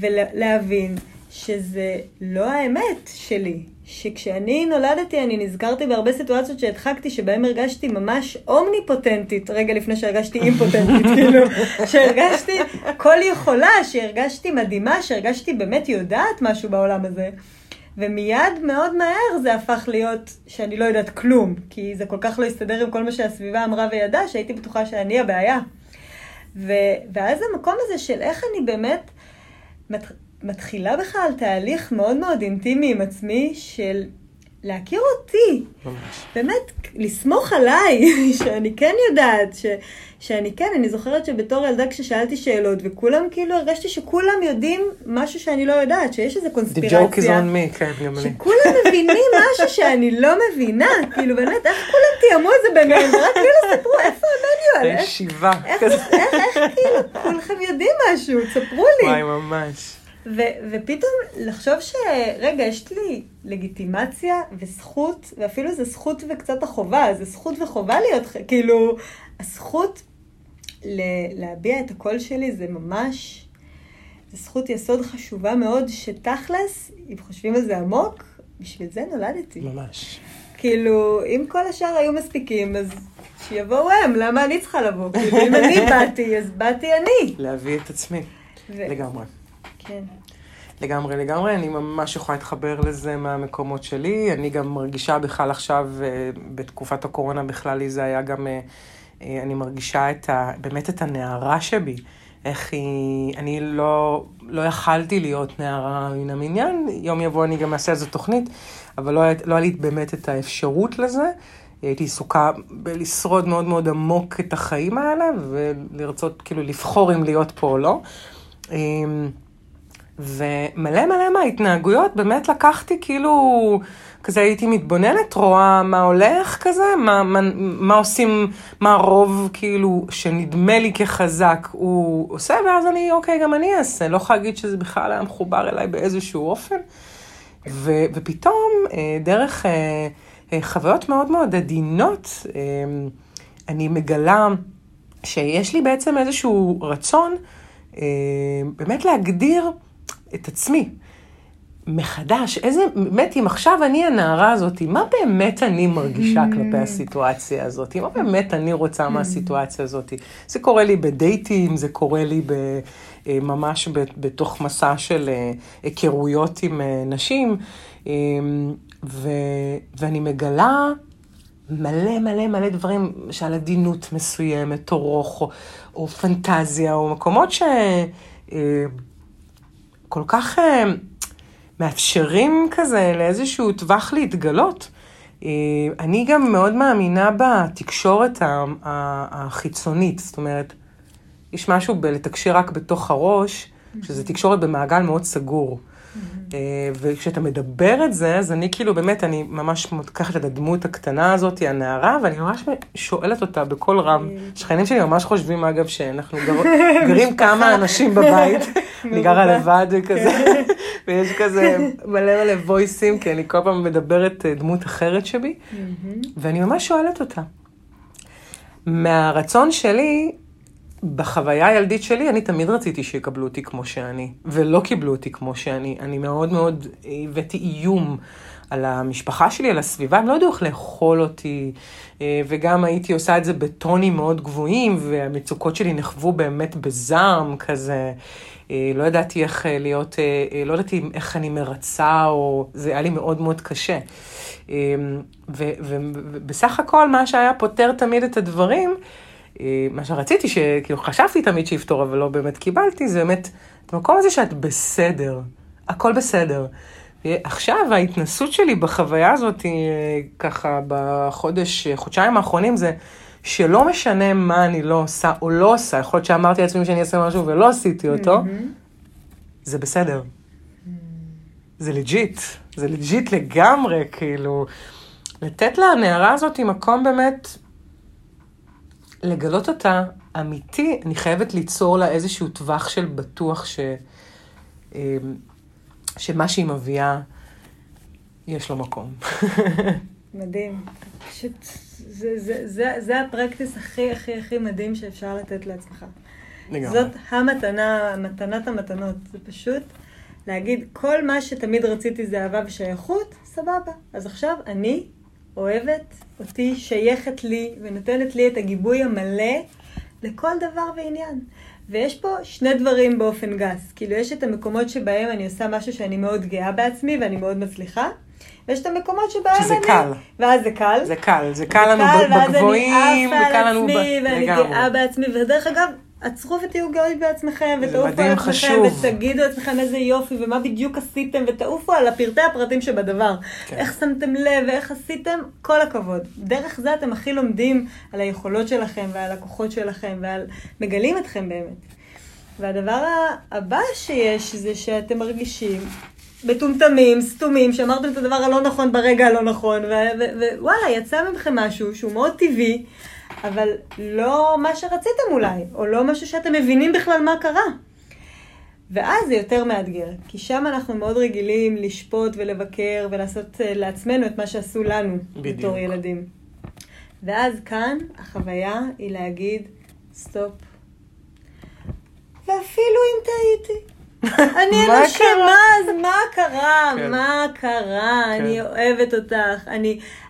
ולהבין שזה לא האמת שלי, שכשאני נולדתי אני נזכרתי בהרבה סיטואציות שהדחקתי, שבהם הרגשתי ממש אומניפוטנטית, רגע לפני שהרגשתי אימפוטנטית, כאילו, שהרגשתי כל יכולה, שהרגשתי מדהימה, שהרגשתי באמת יודעת משהו בעולם הזה, ומיד מאוד מהר זה הפך להיות שאני לא יודעת כלום, כי זה כל כך לא הסתדר עם כל מה שהסביבה אמרה וידעה, שהייתי בטוחה שאני הבעיה. ואז המקום הזה של איך אני באמת מתחילה בכלל תהליך מאוד מאוד אינטימי עם עצמי של להכיר אותי. ממש. באמת, לסמוך עליי, שאני כן יודעת, שאני כן, אני זוכרת שבתור ילדה כששאלתי שאלות, וכולם כאילו הרגשתי שכולם יודעים משהו שאני לא יודעת, שיש איזו קונספירציה. The joke is on me, כן, גם אני. שכולם מבינים משהו שאני לא מבינה, כאילו באמת, איך כולם תיאמו את זה ביניהם, רק כאילו ספרו איפה המדיון. זה שיבה. איך כאילו, כולכם יודעים משהו, ספרו לי. וואי, ממש. ופתאום לחשוב שרגע יש לי לגיטימציה וזכות, ואפילו זה זכות וקצת החובה, זה זכות וחובה להיות, כאילו הזכות להביע את הקול שלי זה ממש, זה זכות יסוד חשובה מאוד שתכלס, אם חושבים על זה עמוק, בשביל זה נולדתי. ממש. כאילו אם כל השאר היו מספיקים אז שיבואו הם, למה אני צריכה לבוא? כאילו אם אני באתי אז באתי אני. להביא את עצמי, לגמרי. כן. לגמרי, לגמרי. אני ממש יכולה להתחבר לזה מהמקומות שלי. אני גם מרגישה בכלל עכשיו, בתקופת הקורונה בכלל, זה היה גם, אני מרגישה באמת את הנערה שבי. איך היא, אני לא יכלתי להיות נערה מן המניין. יום יבוא אני גם אעשה איזו תוכנית, אבל לא היה לי באמת את האפשרות לזה. הייתי עסוקה בלשרוד מאוד מאוד עמוק את החיים האלה, ולרצות כאילו לבחור אם להיות פה או לא. ומלא מלא מההתנהגויות, באמת לקחתי כאילו, כזה הייתי מתבוננת, רואה מה הולך כזה, מה עושים, מה הרוב כאילו שנדמה לי כחזק הוא עושה, ואז אני, אוקיי, גם אני אעשה, לא יכולה להגיד שזה בכלל היה מחובר אליי באיזשהו אופן, ופתאום דרך חוויות מאוד מאוד עדינות, אני מגלה שיש לי בעצם איזשהו רצון, באמת להגדיר את עצמי מחדש, איזה, באמת אם עכשיו אני הנערה הזאת, מה באמת אני מרגישה כלפי הסיטואציה הזאת, מה באמת אני רוצה מהסיטואציה הזאת, זה קורה לי בדייטים, זה קורה לי ממש בתוך מסע של היכרויות עם נשים, ואני מגלה מלא מלא מלא דברים שעל עדינות מסוימת, או רוח, או פנטזיה, או מקומות כל כך מאפשרים כזה לאיזשהו טווח להתגלות. אני גם מאוד מאמינה בתקשורת החיצונית, זאת אומרת, יש משהו בלתקשר רק בתוך הראש, שזה תקשורת במעגל מאוד סגור. וכשאתה מדבר את זה, אז אני כאילו באמת, אני ממש מותקחת את הדמות הקטנה הזאת, הנערה, ואני ממש שואלת אותה בכל רם. שכנים שלי ממש חושבים, אגב, שאנחנו גרים כמה אנשים בבית, אני גרה לבד וכזה, ויש כזה מלא מלא וויסים, כי אני כל פעם מדברת דמות אחרת שבי, ואני ממש שואלת אותה. מהרצון שלי, בחוויה הילדית שלי, אני תמיד רציתי שיקבלו אותי כמו שאני, ולא קיבלו אותי כמו שאני. אני מאוד מאוד הבאתי איום על המשפחה שלי, על הסביבה, הם לא יודעו איך לאכול אותי, וגם הייתי עושה את זה בטונים מאוד גבוהים, והמצוקות שלי נחוו באמת בזעם כזה, לא ידעתי איך להיות, לא ידעתי איך אני מרצה, או זה היה לי מאוד מאוד קשה. ובסך הכל מה שהיה פותר תמיד את הדברים, מה שרציתי, שכאילו חשבתי תמיד שיפתור, אבל לא באמת קיבלתי, זה באמת, את המקום הזה שאת בסדר, הכל בסדר. עכשיו ההתנסות שלי בחוויה הזאת, ככה בחודשיים האחרונים, זה שלא משנה מה אני לא עושה או לא עושה, יכול להיות שאמרתי לעצמי שאני אעשה משהו ולא עשיתי אותו, זה בסדר. זה לג'יט, זה לג'יט לגמרי, כאילו, לתת לנערה הזאת מקום באמת, לגלות אותה, אמיתי, אני חייבת ליצור לה איזשהו טווח של בטוח שמה שהיא מביאה, יש לו מקום. מדהים. פשוט, זה הפרקטיס הכי הכי הכי מדהים שאפשר לתת לעצמך. לגמרי. זאת המתנה, מתנת המתנות. זה פשוט להגיד, כל מה שתמיד רציתי זה אהבה ושייכות, סבבה. אז עכשיו אני אוהבת אותי, שייכת לי ונותנת לי את הגיבוי המלא לכל דבר ועניין. ויש פה שני דברים באופן גס. כאילו יש את המקומות שבהם אני עושה משהו שאני מאוד גאה בעצמי ואני מאוד מצליחה. ויש את המקומות שבהם שזה אני... שזה קל. ואז זה קל. זה קל. זה קל לנו בגבוהים. ואז אני עפה על עצמי ואני גאה בעצמי. ודרך אגב, עצרו ותהיו גאוי בעצמכם, ותעופו על עצמכם, ותגידו עצמכם איזה יופי, ומה בדיוק עשיתם, ותעופו על הפרטי הפרטים שבדבר. איך שמתם לב, ואיך עשיתם, כל הכבוד. דרך זה אתם הכי לומדים על היכולות שלכם, ועל הכוחות שלכם, ועל מגלים אתכם באמת. והדבר הבא שיש, זה שאתם מרגישים בטומטמים, סתומים, שאמרתם את הדבר הלא נכון ברגע הלא נכון, ווואלה, יצא ממכם משהו שהוא מאוד טבעי, אבל לא מה שרציתם אולי, או לא משהו שאתם מבינים בכלל מה קרה. ואז זה יותר מאתגר, כי שם אנחנו מאוד רגילים לשפוט ולבקר ולעשות לעצמנו את מה שעשו לנו בתור ילדים. ואז כאן החוויה היא להגיד, סטופ. ואפילו אם טעיתי. אני אנשמה, אז מה קרה? מה קרה? אני אוהבת אותך,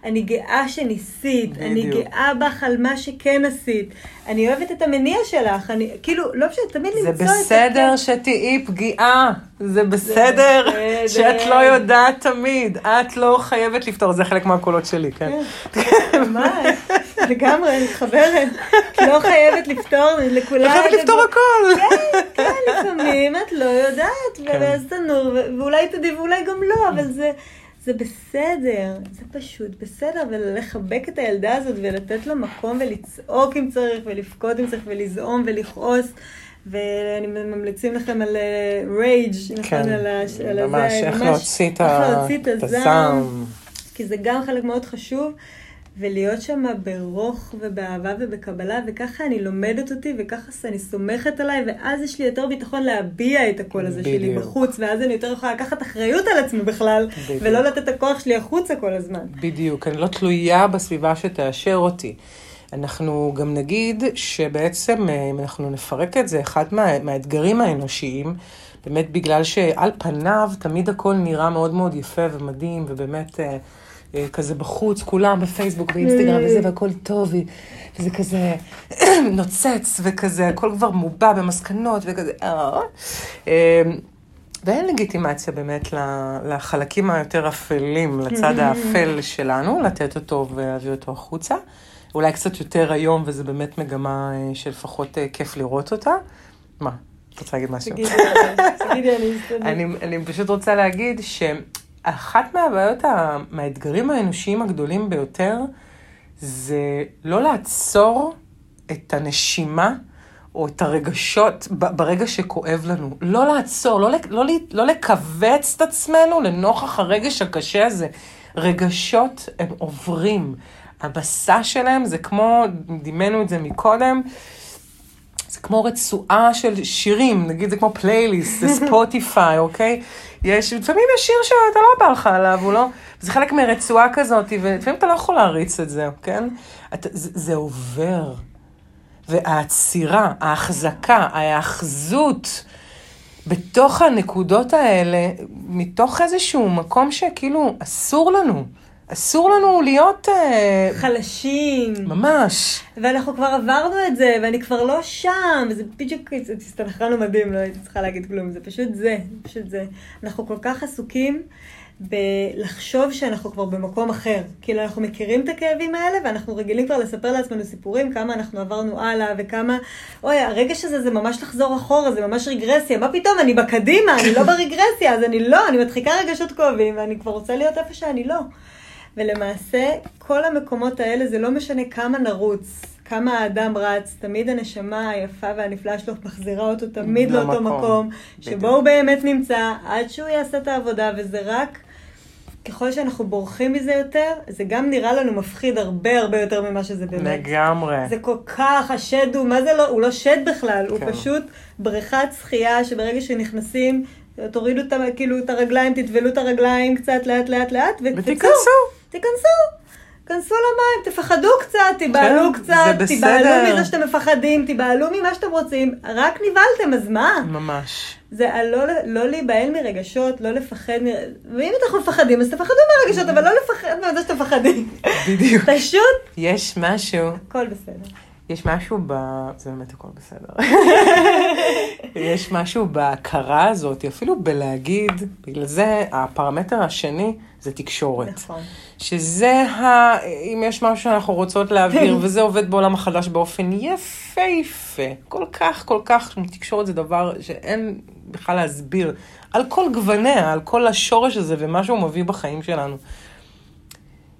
אני גאה שניסית, אני גאה בך על מה שכן עשית, אני אוהבת את המניע שלך, אני, כאילו, לא פשוט, תמיד למצוא את זה. זה בסדר שתהיי פגיעה, זה בסדר שאת לא יודעת תמיד, את לא חייבת לפתור, זה חלק מהקולות שלי, כן. ממש, לגמרי, מתחברת, לא חייבת לפתור, לכולם. לא חייבת לפתור הכל. כן, כן, לפעמים את לא יודעת, ולהסתנור, ואולי תדיב, ואולי גם לא, אבל זה בסדר, זה פשוט בסדר, ולחבק את הילדה הזאת ולתת לה מקום ולצעוק אם צריך ולפקוד אם צריך ולזעום ולכעוס, ואני ממליצים לכם על רייג' נכון, על הזה, ממש איך להוציא את הזעם, כי זה גם חלק מאוד חשוב, ולהיות שם ברוך ובאהבה ובקבלה, וככה אני לומדת אותי, וככה אני סומכת עליי, ואז יש לי יותר ביטחון להביע את הקול הזה שלי בחוץ, ואז אני יותר יכולה לקחת אחריות על עצמי בכלל, ולא לתת את הכוח שלי החוצה כל הזמן. בדיוק, אני לא תלויה בסביבה שתאשר אותי. אנחנו גם נגיד שבעצם, אם אנחנו נפרק את זה, אחד מהאתגרים האנושיים, באמת בגלל שעל פניו תמיד הכל נראה מאוד מאוד יפה ומדהים, ובאמת כזה בחוץ, כולם בפייסבוק, באינסטגרם, וזה, והכל טוב, וזה כזה נוצץ, וכזה, הכל כבר מובע במסקנות, וכזה, ואין לגיטימציה באמת לחלקים היותר אפלים, לצד האפל שלנו, לתת אותו ולהביא אותו החוצה, אולי קצת יותר היום, וזה באמת מגמה שלפחות כיף לראות אותה. מה? את רוצה להגיד משהו? אני פשוט רוצה להגיד ש... אחת מהבעיות, מהאתגרים האנושיים הגדולים ביותר, זה לא לעצור את הנשימה או את הרגשות ברגע שכואב לנו. לא לעצור, לא לקבץ את עצמנו לנוכח הרגש הקשה הזה. רגשות הם עוברים. המסע שלהם זה כמו, דימנו את זה מקודם, זה כמו רצועה של שירים, נגיד זה כמו פלייליסט, זה ספוטיפיי, אוקיי? לפעמים יש שיר שאתה לא בא לך עליו, הוא לא, זה חלק מרצועה כזאת, ולפעמים אתה לא יכול להריץ את זה, כן? זה עובר, והעצירה, ההחזקה, ההאחזות, בתוך הנקודות האלה, מתוך איזשהו מקום שכאילו אסור לנו, אסור לנו להיות חלשים. ממש. ואנחנו כבר עברנו את זה, ואני כבר לא שם. זה בדיוק, הסתנחנו מדהים, לא הייתי צריכה להגיד כלום. זה פשוט זה, פשוט זה. אנחנו כל כך עסוקים בלחשוב שאנחנו כבר במקום אחר. כאילו אנחנו מכירים את הכאבים האלה, ואנחנו רגילים כבר לספר לעצמנו סיפורים, כמה אנחנו עברנו הלאה, וכמה... אוי, הרגש הזה זה ממש לחזור אחורה, זה ממש רגרסיה. מה פתאום? אני בקדימה, אני לא ברגרסיה, אז אני מדחיקה רגשות כואבים, ואני כבר רוצה להיות איפה שאני לא. ולמעשה, כל המקומות האלה, זה לא משנה כמה נרוץ, כמה האדם רץ, תמיד הנשמה היפה והנפלאה שלו מחזירה אותו תמיד לאותו מקום, שבו הוא באמת נמצא, עד שהוא יעשה את העבודה, וזה רק, ככל שאנחנו בורחים מזה יותר, זה גם נראה לנו מפחיד הרבה הרבה יותר ממה שזה באמת. לגמרי. זה כל כך, השד הוא, מה זה לא, הוא לא שד בכלל, הוא פשוט בריכת שחייה, שברגע שנכנסים, תורידו את הרגליים, תטבלו את הרגליים קצת לאט לאט לאט, תיכנסו למים, תפחדו קצת, תיבהלו קצת, תיבהלו מזה שאתם מפחדים, תיבהלו ממה שאתם רוצים, רק נבהלתם, אז מה? ממש. זה לא להיבהל מרגשות, לא לפחד, ואם אתם מפחדים, אז תפחדו מהרגשות, אבל לא לפחד מזה שאתם מפחדים. בדיוק. פשוט. יש משהו. הכל בסדר. יש משהו ב... זה באמת הכל בסדר. יש משהו בהכרה הזאת, אפילו בלהגיד, בגלל זה הפרמטר השני זה תקשורת. נכון. שזה, אם יש משהו שאנחנו רוצות להעביר, וזה עובד בעולם החדש באופן יפהפה. כל כך, כל כך, תקשורת זה דבר שאין בכלל להסביר. על כל גווניה, על כל השורש הזה, ומה שהוא מביא בחיים שלנו.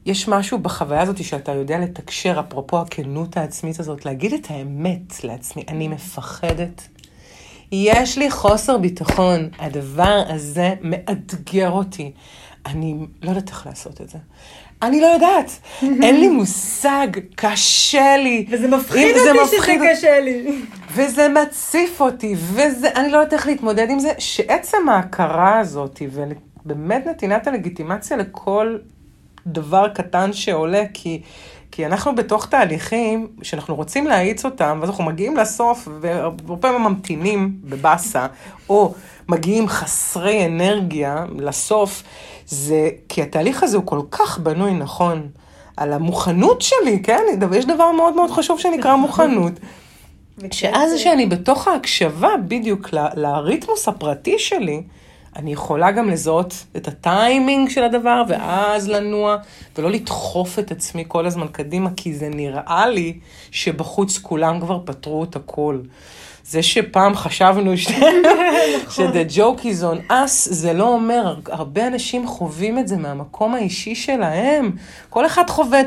יש משהו בחוויה הזאת שאתה יודע לתקשר, אפרופו הכנות העצמית הזאת, להגיד את האמת לעצמי, אני מפחדת. יש לי חוסר ביטחון, הדבר הזה מאתגר אותי. אני לא יודעת איך לעשות את זה. אני לא יודעת, אין לי מושג, קשה לי. וזה מפחיד אותי שזה קשה לי. וזה מציף אותי, ואני לא יודעת איך להתמודד עם זה, שעצם ההכרה הזאת, ובאמת נתינת הלגיטימציה לכל דבר קטן שעולה, כי אנחנו בתוך תהליכים שאנחנו רוצים להאיץ אותם, ואז אנחנו מגיעים לסוף, ורופאים ממתינים בבאסה, או מגיעים חסרי אנרגיה לסוף, זה כי התהליך הזה הוא כל כך בנוי נכון, על המוכנות שלי, כן? יש דבר מאוד מאוד חשוב שנקרא מוכנות, שאז שאני בתוך ההקשבה בדיוק לריתמוס הפרטי שלי, אני יכולה גם לזהות את הטיימינג של הדבר, ואז לנוע, ולא לדחוף את עצמי כל הזמן קדימה, כי זה נראה לי שבחוץ כולם כבר פתרו את הכל. זה שפעם חשבנו ש-The joke is on us, זה לא אומר, הרבה אנשים חווים את זה מהמקום האישי שלהם. כל אחד חווה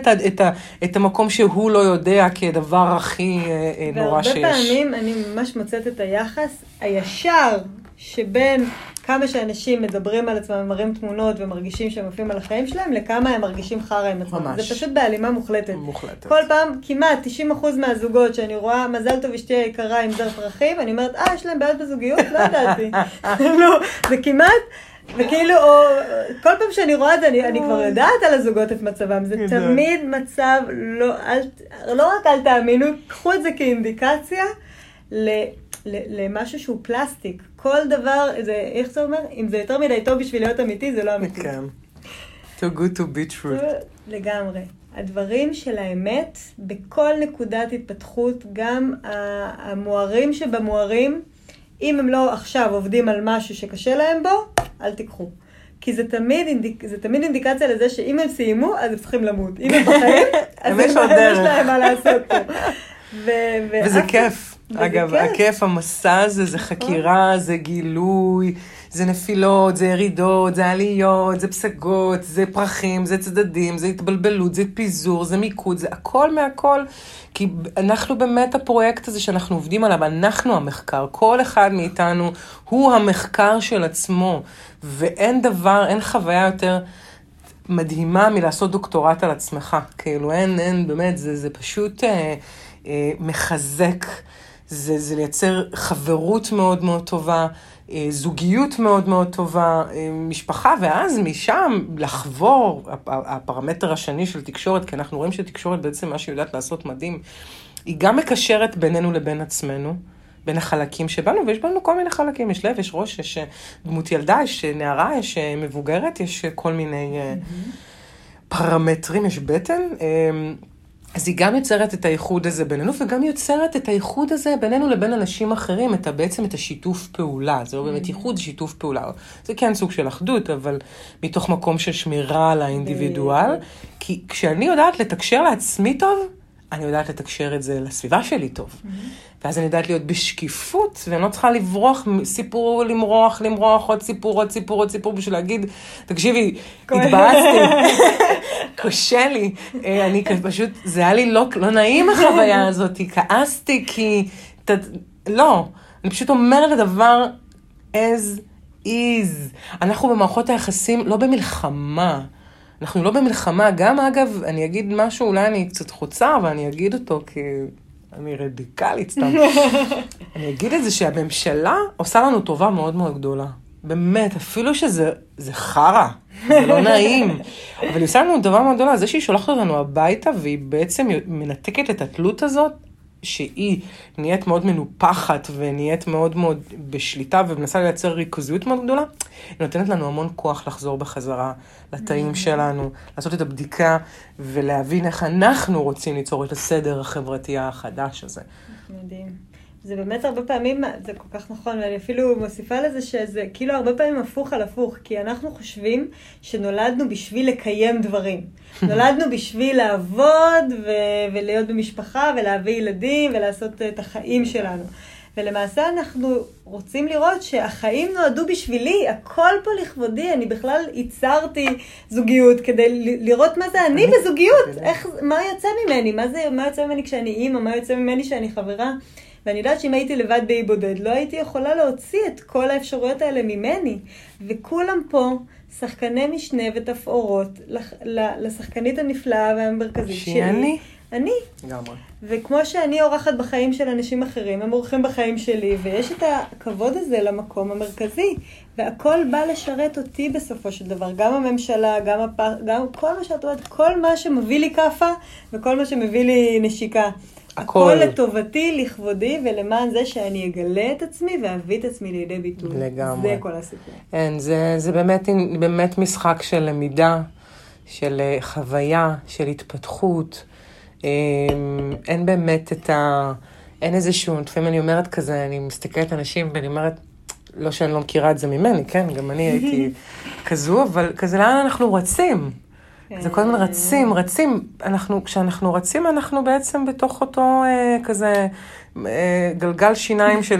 את המקום שהוא לא יודע כדבר הכי נורא שיש. והרבה פעמים אני ממש מוצאת את היחס הישר, שבין כמה שאנשים מדברים על עצמם, מראים תמונות ומרגישים שהם עפים על החיים שלהם, לכמה הם מרגישים חרה עם עצמם. ממש. זה פשוט באלימה מוחלטת. מוחלטת. כל פעם, כמעט 90% מהזוגות שאני רואה, מזל טוב אשתי היקרה עם זר פרחים, אני אומרת, יש להם בעיות בזוגיות? לא ידעתי. לא, זה כמעט, וכאילו, כל פעם שאני רואה את זה, אני כבר יודעת על הזוגות את מצבם. זה תמיד מצב, לא רק אל תאמינו, קחו את זה כאינדיקציה למשהו שהוא פלסטיק. כל דבר, איך זה אומר? אם זה יותר מדי טוב בשביל להיות אמיתי, זה לא אמיתי. כן. Too good to be true. לגמרי. הדברים של האמת, בכל נקודת התפתחות, גם המוארים שבמוארים, אם הם לא עכשיו עובדים על משהו שקשה להם בו, אל תיקחו. כי זה תמיד אינדיקציה לזה שאם הם סיימו, אז הם צריכים למות. אם הם בחיים, אז יש להם מה לעשות פה. וזה כיף. אגב, הכיף, המסע הזה, זה חקירה, זה גילוי, זה נפילות, זה ירידות, זה עליות, זה פסגות, זה פרחים, זה צדדים, זה התבלבלות, זה פיזור, זה מיקוד, זה הכל מהכל, כי אנחנו באמת הפרויקט הזה שאנחנו עובדים עליו, אנחנו המחקר, כל אחד מאיתנו הוא המחקר של עצמו, ואין דבר, אין חוויה יותר מדהימה מלעשות דוקטורט על עצמך, כאילו אין, באמת, זה פשוט מחזק, זה לייצר חברות מאוד מאוד טובה, זוגיות מאוד מאוד טובה, משפחה, ואז משם לחבור, הפרמטר השני של תקשורת, כי אנחנו רואים שתקשורת בעצם מה שהיא יודעת לעשות מדהים, היא גם מקשרת בינינו לבין עצמנו, בין החלקים שבנו, ויש בנו כל מיני חלקים, יש לב, יש ראש, יש דמות ילדה, יש נערה, יש מבוגרת, יש כל מיני פרמטרים, יש בטן, אז היא גם יוצרת את הייחוד הזה בינינו, וגם יוצרת את הייחוד הזה בינינו לבין אנשים אחרים, בעצם את השיתוף פעולה. זה לא באמת ייחוד, שיתוף פעולה. זה כן סוג של אחדות, אבל מתוך מקום של שמירה על האינדיבידואל, כי כשאני יודעת לתקשר לעצמי טוב, אני יודעת לתקשר את זה לסביבה שלי טוב. ואז אני יודעת להיות בשקיפות, ואני לא צריכה לברוח, סיפור, למרוח, עוד סיפור, בשביל להגיד, תקשיבי, התבאסתי, קשה לי, אני פשוט, זה היה לי לא נעים החוויה הזאת, כעסתי, כי, לא, אני פשוט אומרת לדבר, as is, אנחנו במערכות היחסים, לא במלחמה, אנחנו לא במלחמה, גם אגב, אני אגיד משהו, אולי אני קצת חוצה, אבל אני אגיד אותו כי אני רדיקלית סתם. אני אגיד את זה שהממשלה עושה לנו טובה מאוד מאוד גדולה. באמת, אפילו שזה חרה, זה לא נעים. אבל היא עושה לנו טובה מאוד גדולה, זה שהיא שולחת אותנו הביתה, והיא בעצם מנתקת את התלות הזאת, שהיא נהיית מאוד מנופחת ונהיית מאוד מאוד בשליטה ומנסה לייצר ריכוזיות מאוד גדולה, היא נותנת לנו המון כוח לחזור בחזרה לתאים שלנו, לעשות את הבדיקה ולהבין איך אנחנו רוצים ליצור את הסדר החברתי החדש הזה. מדהים. זה באמת הרבה פעמים, זה כל כך נכון, ואני אפילו מוסיפה לזה שזה כאילו הרבה פעמים הפוך על הפוך, כי אנחנו חושבים שנולדנו בשביל לקיים דברים. נולדנו בשביל לעבוד ולהיות במשפחה ולהביא ילדים ולעשות את החיים שלנו. ולמעשה אנחנו רוצים לראות שהחיים נועדו בשבילי, הכל פה לכבודי, אני בכלל ייצרתי זוגיות כדי לראות מה זה אני בזוגיות, איך, מה יוצא ממני, מה יוצא ממני כשאני אימא, מה יוצא ממני כשאני חברה. ואני יודעת שאם הייתי לבד באי בודד, לא הייתי יכולה להוציא את כל האפשרויות האלה ממני. וכולם פה שחקני משנה ותפאורות לשחקנית הנפלאה והמרכזית שלי. אני. גמרי. וכמו שאני אורחת בחיים של אנשים אחרים, הם אורחים בחיים שלי, ויש את הכבוד הזה למקום המרכזי. והכל בא לשרת אותי בסופו של דבר. גם הממשלה, גם כל מה שאת אומרת, כל מה שמביא לי קפה, וכל מה שמביא לי נשיקה. הכל לטובתי, לכבודי, ולמען זה שאני אגלה את עצמי ואביא את עצמי לידי ביטוי. לגמרי. זה כל הסיפור. אין, זה באמת משחק של למידה, של חוויה, של התפתחות. אין באמת אין איזשהו, לפעמים אני אומרת כזה, אני מסתכלת אנשים ואני אומרת, לא שאני לא מכירה את זה ממני, כן? גם אני הייתי כזו, אבל כזה לאן אנחנו רצים? זה כל הזמן רצים, כשאנחנו רצים אנחנו בעצם בתוך אותו כזה גלגל שיניים של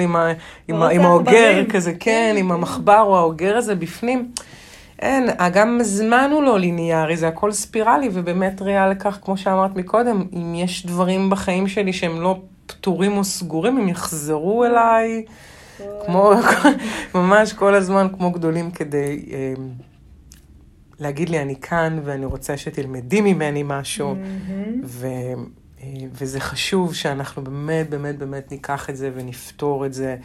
עם האוגר כזה, כן, עם המחבר או האוגר הזה בפנים. אין, גם הזמן הוא לא ליניארי, זה הכל ספירלי ובאמת ריאל לכך, כמו שאמרת מקודם, אם יש דברים בחיים שלי שהם לא פתורים או סגורים, הם יחזרו אליי, כמו, ממש כל הזמן כמו גדולים כדי להגיד לי אני כאן ואני רוצה שתלמדי ממני משהו, וזה חשוב שאנחנו באמת באמת באמת ניקח את זה ונפתור את זה,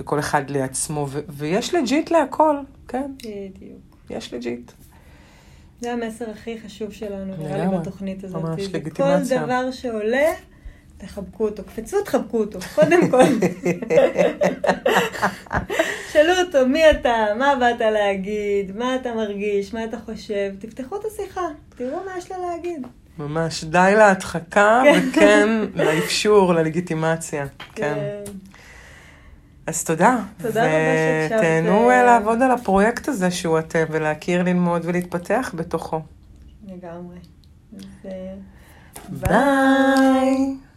וכל אחד לעצמו, ויש לג'יט להכל, כן? בדיוק. יש לג'יט. זה המסר הכי חשוב שלנו, נראה לי בתוכנית הזאת. ממש לגיטימציה. כל דבר שעולה, תחבקו אותו, קפצו, תחבקו אותו, קודם כל. שאלו אותו, מי אתה, מה באת להגיד, מה אתה מרגיש, מה אתה חושב, תפתחו את השיחה, תראו מה יש לה להגיד. ממש, די להדחקה, וכן, לאפשור, ללגיטימציה, כן. אז תודה. תודה רבה שהקשבת. ותהנו לעבוד על הפרויקט הזה שהוא אתם, ולהכיר, ללמוד ולהתפתח בתוכו. לגמרי. ביי.